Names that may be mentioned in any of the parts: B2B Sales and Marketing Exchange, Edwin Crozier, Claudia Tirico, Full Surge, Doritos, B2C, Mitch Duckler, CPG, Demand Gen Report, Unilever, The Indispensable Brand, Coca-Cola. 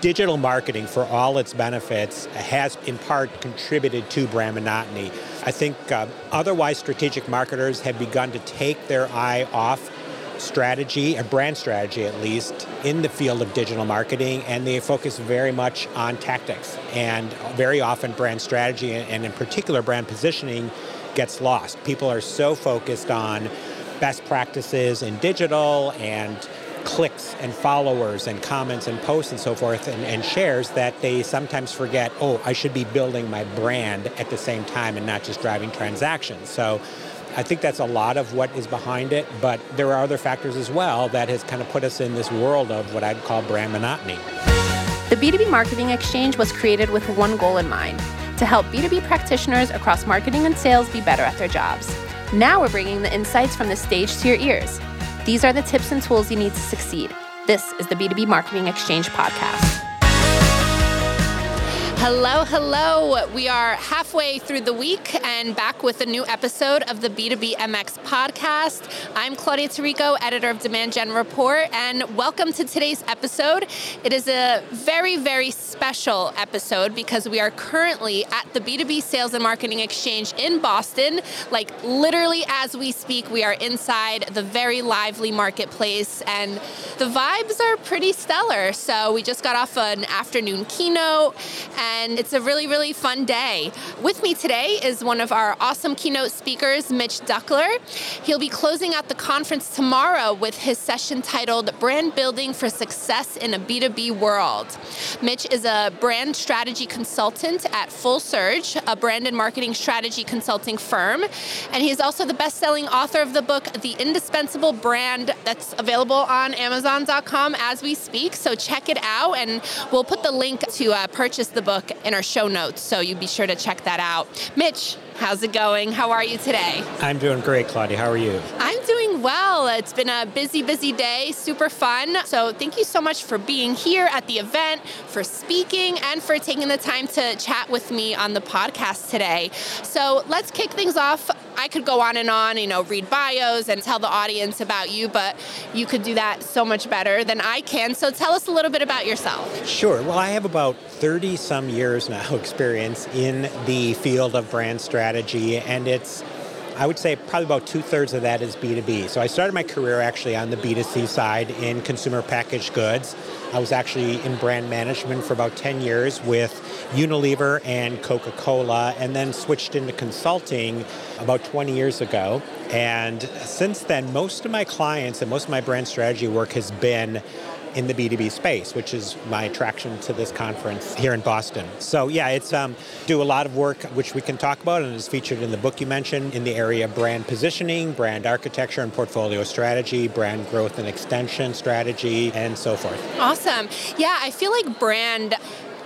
Digital marketing, for all its benefits, has in part contributed to brand monotony. I think otherwise strategic marketers have begun to take their eye off strategy, a brand strategy at least, in the field of digital marketing, and they focus very much on tactics. And very often brand strategy, and in particular brand positioning, gets lost. People are so focused on best practices in digital and clicks and followers and comments and posts and so forth and shares that they sometimes forget, oh, I should be building my brand at the same time and not just driving transactions. So I think that's a lot of what is behind it, but there are other factors as well that has kind of put us in this world of what I'd call brand monotony. The B2B Marketing Exchange was created with one goal in mind, to help B2B practitioners across marketing and sales be better at their jobs. Now we're bringing the insights from the stage to your ears. These are the tips and tools you need to succeed. This is the B2B Marketing Exchange podcast. Hello. We are halfway through the week and back with a new episode of the B2B MX podcast. I'm Claudia Tirico, editor of Demand Gen Report, and welcome to today's episode. It is a very, very special episode because we are currently at the B2B Sales and Marketing Exchange in Boston. Like literally as we speak, we are inside the very lively marketplace and the vibes are pretty stellar. So we just got off an afternoon keynote, and it's a really, really fun day. With me today is one of our awesome keynote speakers, Mitch Duckler. He'll be closing out the conference tomorrow with his session titled Brand Building for Success in a B2B World. Mitch is a brand strategy consultant at Full Surge, a brand and marketing strategy consulting firm. And he's also the best-selling author of the book, The Indispensable Brand, that's available on Amazon.com as we speak. So check it out, and we'll put the link to purchase the book in our show notes, so you be sure to check that out. Mitch, how's it going? How are you today? I'm doing great, Claudia. How are you? I'm doing well. It's been a busy, busy day, super fun. So thank you so much for being here at the event, for speaking, and for taking the time to chat with me on the podcast today. So let's kick things off. I could go on, read bios and tell the audience about you, but you could do that so much better than I can. So tell us a little bit about yourself. Sure. Well, I have about 30-some years now experience in the field of brand strategy, and it's, I would say, probably about two-thirds of that is B2B. So I started my career actually on the B2C side in consumer packaged goods. I was actually in brand management for about 10 years with Unilever and Coca-Cola, and then switched into consulting about 20 years ago. And since then, most of my clients and most of my brand strategy work has been in the B2B space, which is my attraction to this conference here in Boston. So yeah, it's do a lot of work, which we can talk about, and is featured in the book you mentioned, in the area of brand positioning, brand architecture and portfolio strategy, brand growth and extension strategy, and so forth. Awesome. Yeah, I feel like brand,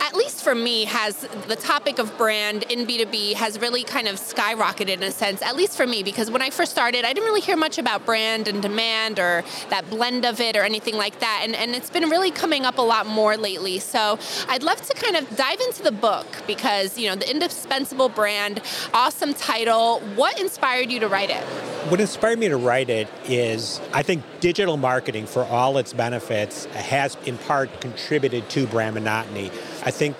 at least for me, has the topic of brand in B2B has really kind of skyrocketed in a sense, at least for me, because when I first started, I didn't really hear much about brand and demand or that blend of it or anything like that. And it's been really coming up a lot more lately. So I'd love to kind of dive into the book because, The Indispensable Brand, awesome title. What inspired you to write it? What inspired me to write it is, I think digital marketing, for all its benefits, has in part contributed to brand monotony. I think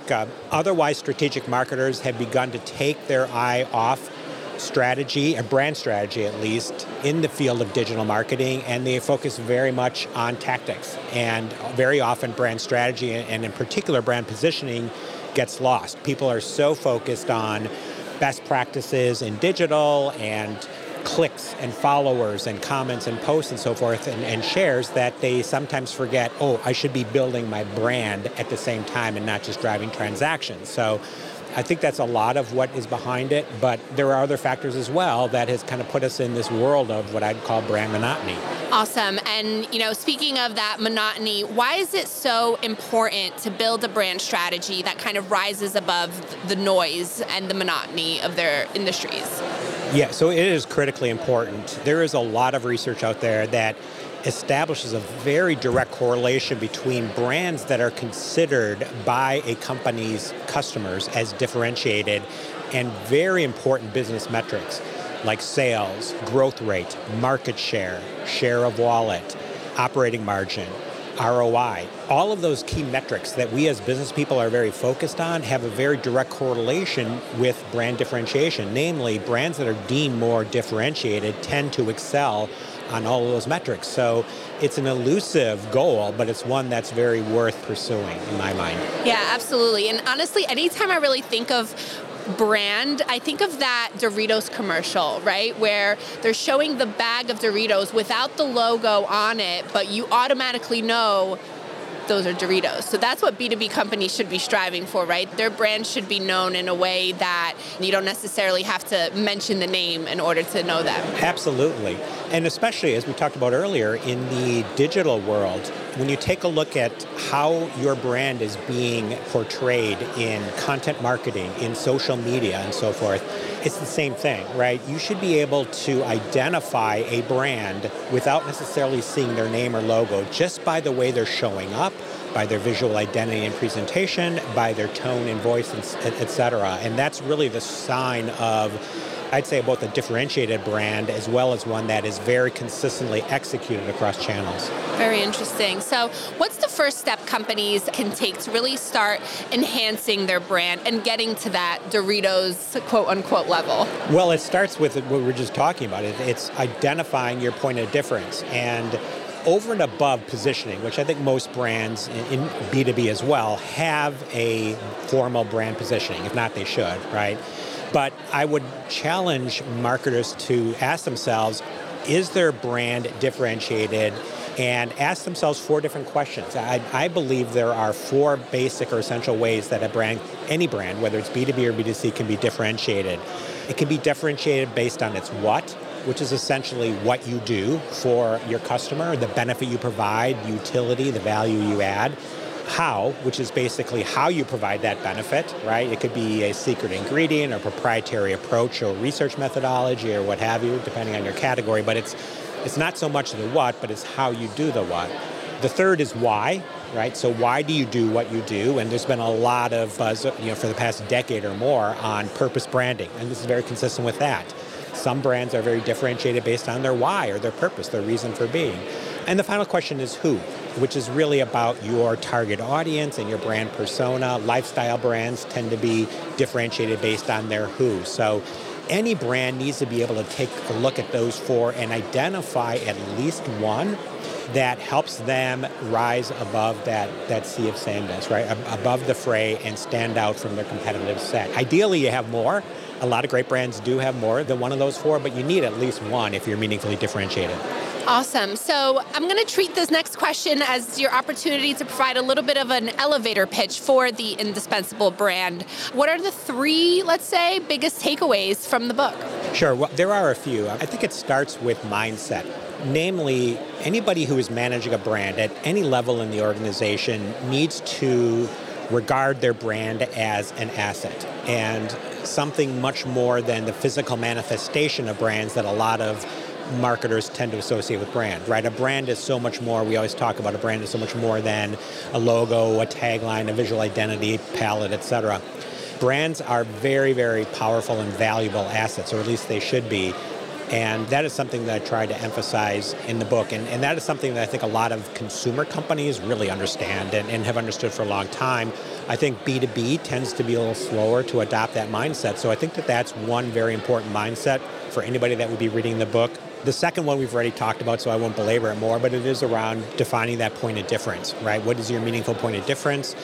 otherwise strategic marketers have begun to take their eye off strategy, a brand strategy at least, in the field of digital marketing, and they focus very much on tactics. And very often brand strategy, and in particular brand positioning, gets lost. People are so focused on best practices in digital and clicks and followers and comments and posts and so forth and shares that they sometimes forget, oh, I should be building my brand at the same time and not just driving transactions. So I think that's a lot of what is behind it, but there are other factors as well that has kind of put us in this world of what I'd call brand monotony. Awesome. And, speaking of that monotony, why is it so important to build a brand strategy that kind of rises above the noise and the monotony of their industries? Yeah, so it is critically important. There is a lot of research out there that establishes a very direct correlation between brands that are considered by a company's customers as differentiated and very important business metrics like sales, growth rate, market share, share of wallet, operating margin, ROI. All of those key metrics that we as business people are very focused on have a very direct correlation with brand differentiation. Namely, brands that are deemed more differentiated tend to excel on all of those metrics. So it's an elusive goal, but it's one that's very worth pursuing in my mind. Yeah, absolutely. And honestly, anytime I really think of brand, I think of that Doritos commercial, right? Where they're showing the bag of Doritos without the logo on it, but you automatically know those are Doritos. So that's what B2B companies should be striving for, right? Their brand should be known in a way that you don't necessarily have to mention the name in order to know them. Absolutely. And especially, as we talked about earlier, in the digital world, when you take a look at how your brand is being portrayed in content marketing, in social media, and so forth, it's the same thing, right? You should be able to identify a brand without necessarily seeing their name or logo, just by the way they're showing up, by their visual identity and presentation, by their tone and voice, et cetera. And that's really the sign of, I'd say, both a differentiated brand as well as one that is very consistently executed across channels. Very interesting. So what's the first step companies can take to really start enhancing their brand and getting to that Doritos quote-unquote level? Well, it starts with what we were just talking about. It's identifying your point of difference. And over and above positioning, which I think most brands in B2B as well have a formal brand positioning. If not, they should, right? But I would challenge marketers to ask themselves, is their brand differentiated? And ask themselves 4 different questions. I believe there are 4 basic or essential ways that a brand, any brand, whether it's B2B or B2C, can be differentiated. It can be differentiated based on its what, which is essentially what you do for your customer, the benefit you provide, utility, the value you add. How, which is basically how you provide that benefit, right? It could be a secret ingredient or proprietary approach or research methodology or what have you, depending on your category. But it's not so much the what, but it's how you do the what. The third is why, right? So why do you do what you do? And there's been a lot of buzz, for the past decade or more on purpose branding. And this is very consistent with that. Some brands are very differentiated based on their why or their purpose, their reason for being. And the final question is who, which is really about your target audience and your brand persona. Lifestyle brands tend to be differentiated based on their who. So any brand needs to be able to take a look at those 4 and identify at least one that helps them rise above that sea of sameness, right? Above the fray and stand out from their competitive set. Ideally, you have more. A lot of great brands do have more than one of those 4, but you need at least one if you're meaningfully differentiated. Awesome. So I'm going to treat this next question as your opportunity to provide a little bit of an elevator pitch for the Indispensable Brand. What are the 3, let's say, biggest takeaways from the book? Sure. Well, there are a few. I think it starts with mindset. Namely, anybody who is managing a brand at any level in the organization needs to regard their brand as an asset and something much more than the physical manifestation of brands that a lot of marketers tend to associate with brand, right? A brand is so much more. We always talk about a brand is so much more than a logo, a tagline, a visual identity, palette, etc. Brands are very, very powerful and valuable assets, or at least they should be. And that is something that I tried to emphasize in the book. And that is something that I think a lot of consumer companies really understand and have understood for a long time. I think B2B tends to be a little slower to adopt that mindset. So I think that that's one very important mindset for anybody that would be reading the book. The second one we've already talked about, so I won't belabor it more, but it is around defining that point of difference, right? What is your meaningful point of difference?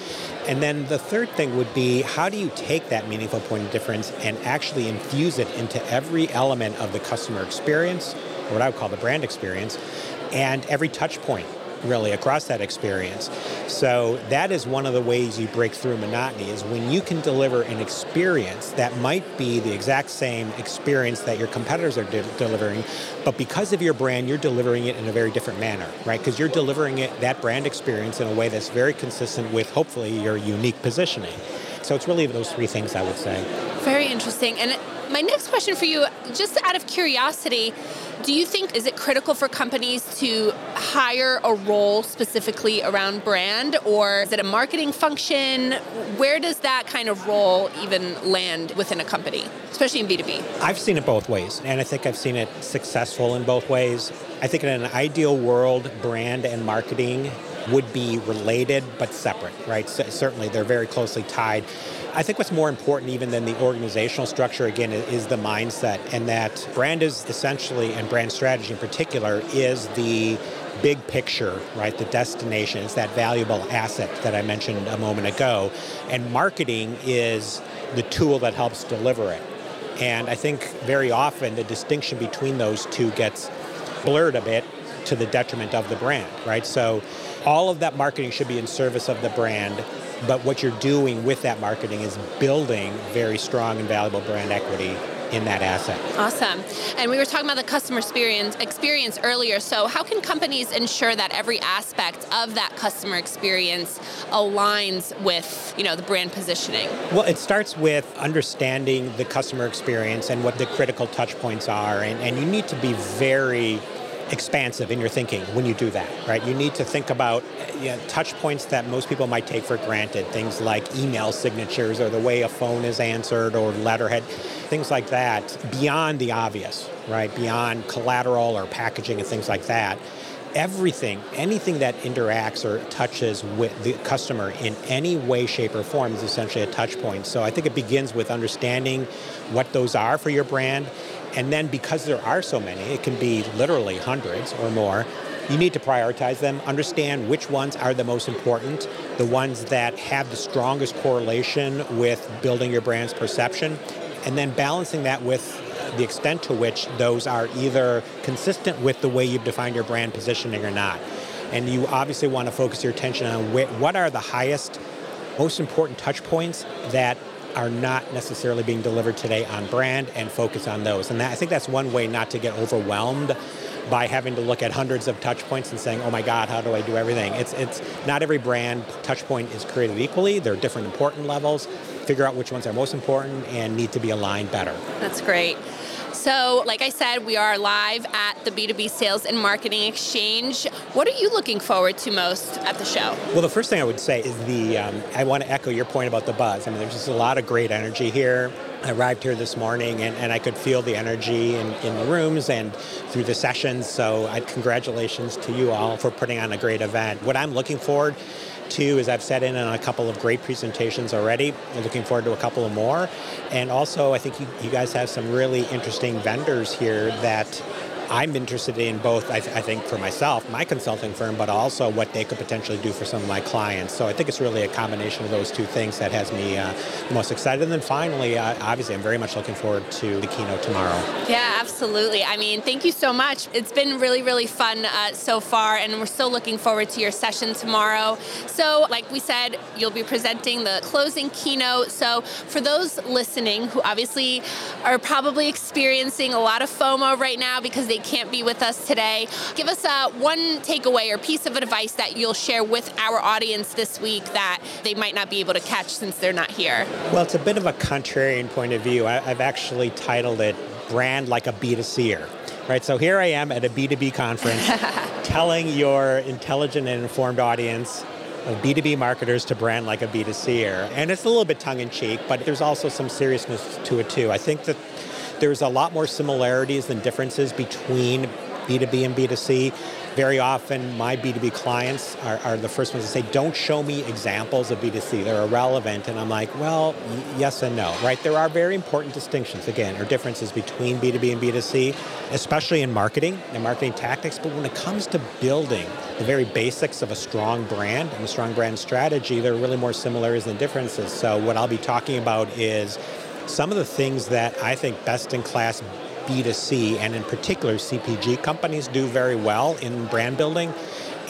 And then the third thing would be, how do you take that meaningful point of difference and actually infuse it into every element of the customer experience, or what I would call the brand experience, and every touch point, really, across that experience. So that is one of the ways you break through monotony, is when you can deliver an experience that might be the exact same experience that your competitors are delivering, but because of your brand, you're delivering it in a very different manner, right? Because you're delivering it, that brand experience, in a way that's very consistent with, hopefully, your unique positioning. So it's really those 3 things, I would say. Very interesting. And my next question for you, just out of curiosity, do you think, is it critical for companies to hire a role specifically around brand, or is it a marketing function? Where does that kind of role even land within a company, especially in B2B? I've seen it both ways, and I think I've seen it successful in both ways. I think in an ideal world, brand and marketing would be related but separate, right? So certainly, they're very closely tied. I think what's more important even than the organizational structure, again, is the mindset, and that brand is essentially, and brand strategy in particular, is the big picture, right? The destination. It's that valuable asset that I mentioned a moment ago. And marketing is the tool that helps deliver it. And I think very often the distinction between those two gets blurred a bit to the detriment of the brand, right? So all of that marketing should be in service of the brand, but what you're doing with that marketing is building very strong and valuable brand equity in that asset. Awesome. And we were talking about the customer experience earlier. So how can companies ensure that every aspect of that customer experience aligns with, the brand positioning? Well, it starts with understanding the customer experience and what the critical touch points are. And you need to be very expansive in your thinking when you do that, right? You need to think about touch points that most people might take for granted, things like email signatures or the way a phone is answered or letterhead, things like that, beyond the obvious, right? Beyond collateral or packaging and things like that. Anything that interacts or touches with the customer in any way, shape, or form is essentially a touch point. So I think it begins with understanding what those are for your brand. And then because there are so many, it can be literally hundreds or more, you need to prioritize them, understand which ones are the most important, the ones that have the strongest correlation with building your brand's perception, and then balancing that with the extent to which those are either consistent with the way you've defined your brand positioning or not. And you obviously want to focus your attention on what are the highest, most important touch points that are not necessarily being delivered today on brand, and focus on those. And I think that's one way not to get overwhelmed by having to look at hundreds of touch points and saying, oh my God, how do I do everything? It's not every brand touch point is created equally. There are different important levels. Figure out which ones are most important and need to be aligned better. That's great. So, like I said, we are live at the B2B Sales and Marketing Exchange. What are you looking forward to most at the show? Well, the first thing I would say is I want to echo your point about the buzz. I mean, there's just a lot of great energy here. I arrived here this morning and I could feel the energy in the rooms and through the sessions. So, congratulations to you all for putting on a great event. What I'm looking forward to is I've sat in on a couple of great presentations already. I'm looking forward to a couple of more. And also, I think you guys have some really interesting vendors here that I'm interested in both, I think, for myself, my consulting firm, but also what they could potentially do for some of my clients. So I think it's really a combination of those two things that has me most excited. And then finally, obviously, I'm very much looking forward to the keynote tomorrow. Yeah, absolutely. I mean, thank you so much. It's been really, really fun so far, and we're so looking forward to your session tomorrow. So like we said, you'll be presenting the closing keynote. So for those listening who obviously are probably experiencing a lot of FOMO right now because they can't be with us today, give us one takeaway or piece of advice that you'll share with our audience this week that they might not be able to catch since they're not here. Well, it's a bit of a contrarian point of view. I've actually titled it Brand Like a B2Cer. Right, so here I am at a B2B conference telling your intelligent and informed audience of B2B marketers to brand like a B2Cer. And it's a little bit tongue-in-cheek, but there's also some seriousness to it too. I think that there's a lot more similarities than differences between B2B and B2C. Very often, my B2B clients are the first ones to say, don't show me examples of B2C, they're irrelevant. And I'm like, well, yes and no, right? There are very important distinctions, again, or differences between B2B and B2C, especially in marketing and marketing tactics. But when it comes to building the very basics of a strong brand and a strong brand strategy, there are really more similarities than differences. So what I'll be talking about is some of the things that I think best-in-class B2C, and in particular CPG companies, do very well in brand building,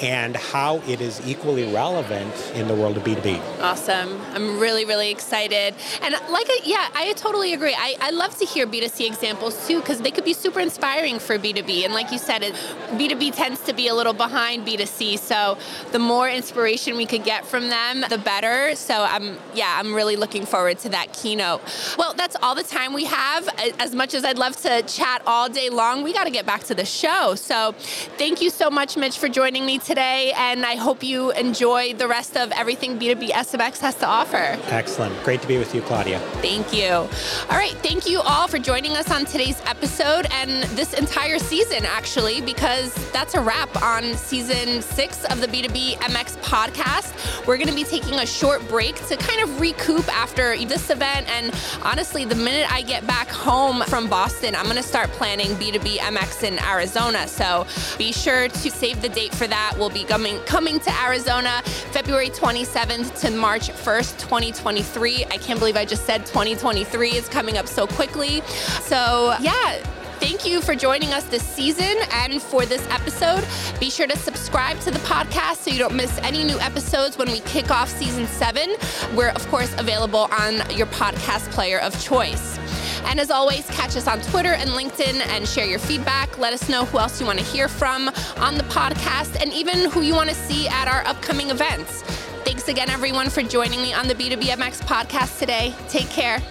and how it is equally relevant in the world of B2B. Awesome. I'm really, really excited. And I totally agree. I love to hear B2C examples too, because they could be super inspiring for B2B. And like you said, B2B tends to be a little behind B2C. So the more inspiration we could get from them, the better. So I'm really looking forward to that keynote. Well, that's all the time we have. As much as I'd love to chat all day long, we got to get back to the show. So thank you so much, Mitch, for joining me today. today, and I hope you enjoy the rest of everything B2B SMX has to offer. Excellent. Great to be with you, Claudia. Thank you. All right. Thank you all for joining us on today's episode and this entire season, actually, because that's a wrap on season 6 of the B2B MX podcast. We're going to be taking a short break to kind of recoup after this event. And honestly, the minute I get back home from Boston, I'm going to start planning B2B MX in Arizona. So be sure to save the date for that. We'll be coming to Arizona February 27th to March 1st, 2023. I can't believe I just said 2023 is coming up so quickly. So yeah, thank you for joining us this season and for this episode. Be sure to subscribe to the podcast so you don't miss any new episodes when we kick off season 7. We're, of course, available on your podcast player of choice. And as always, catch us on Twitter and LinkedIn and share your feedback. Let us know who else you want to hear from on the podcast and even who you want to see at our upcoming events. Thanks again, everyone, for joining me on the B2B MX podcast today. Take care.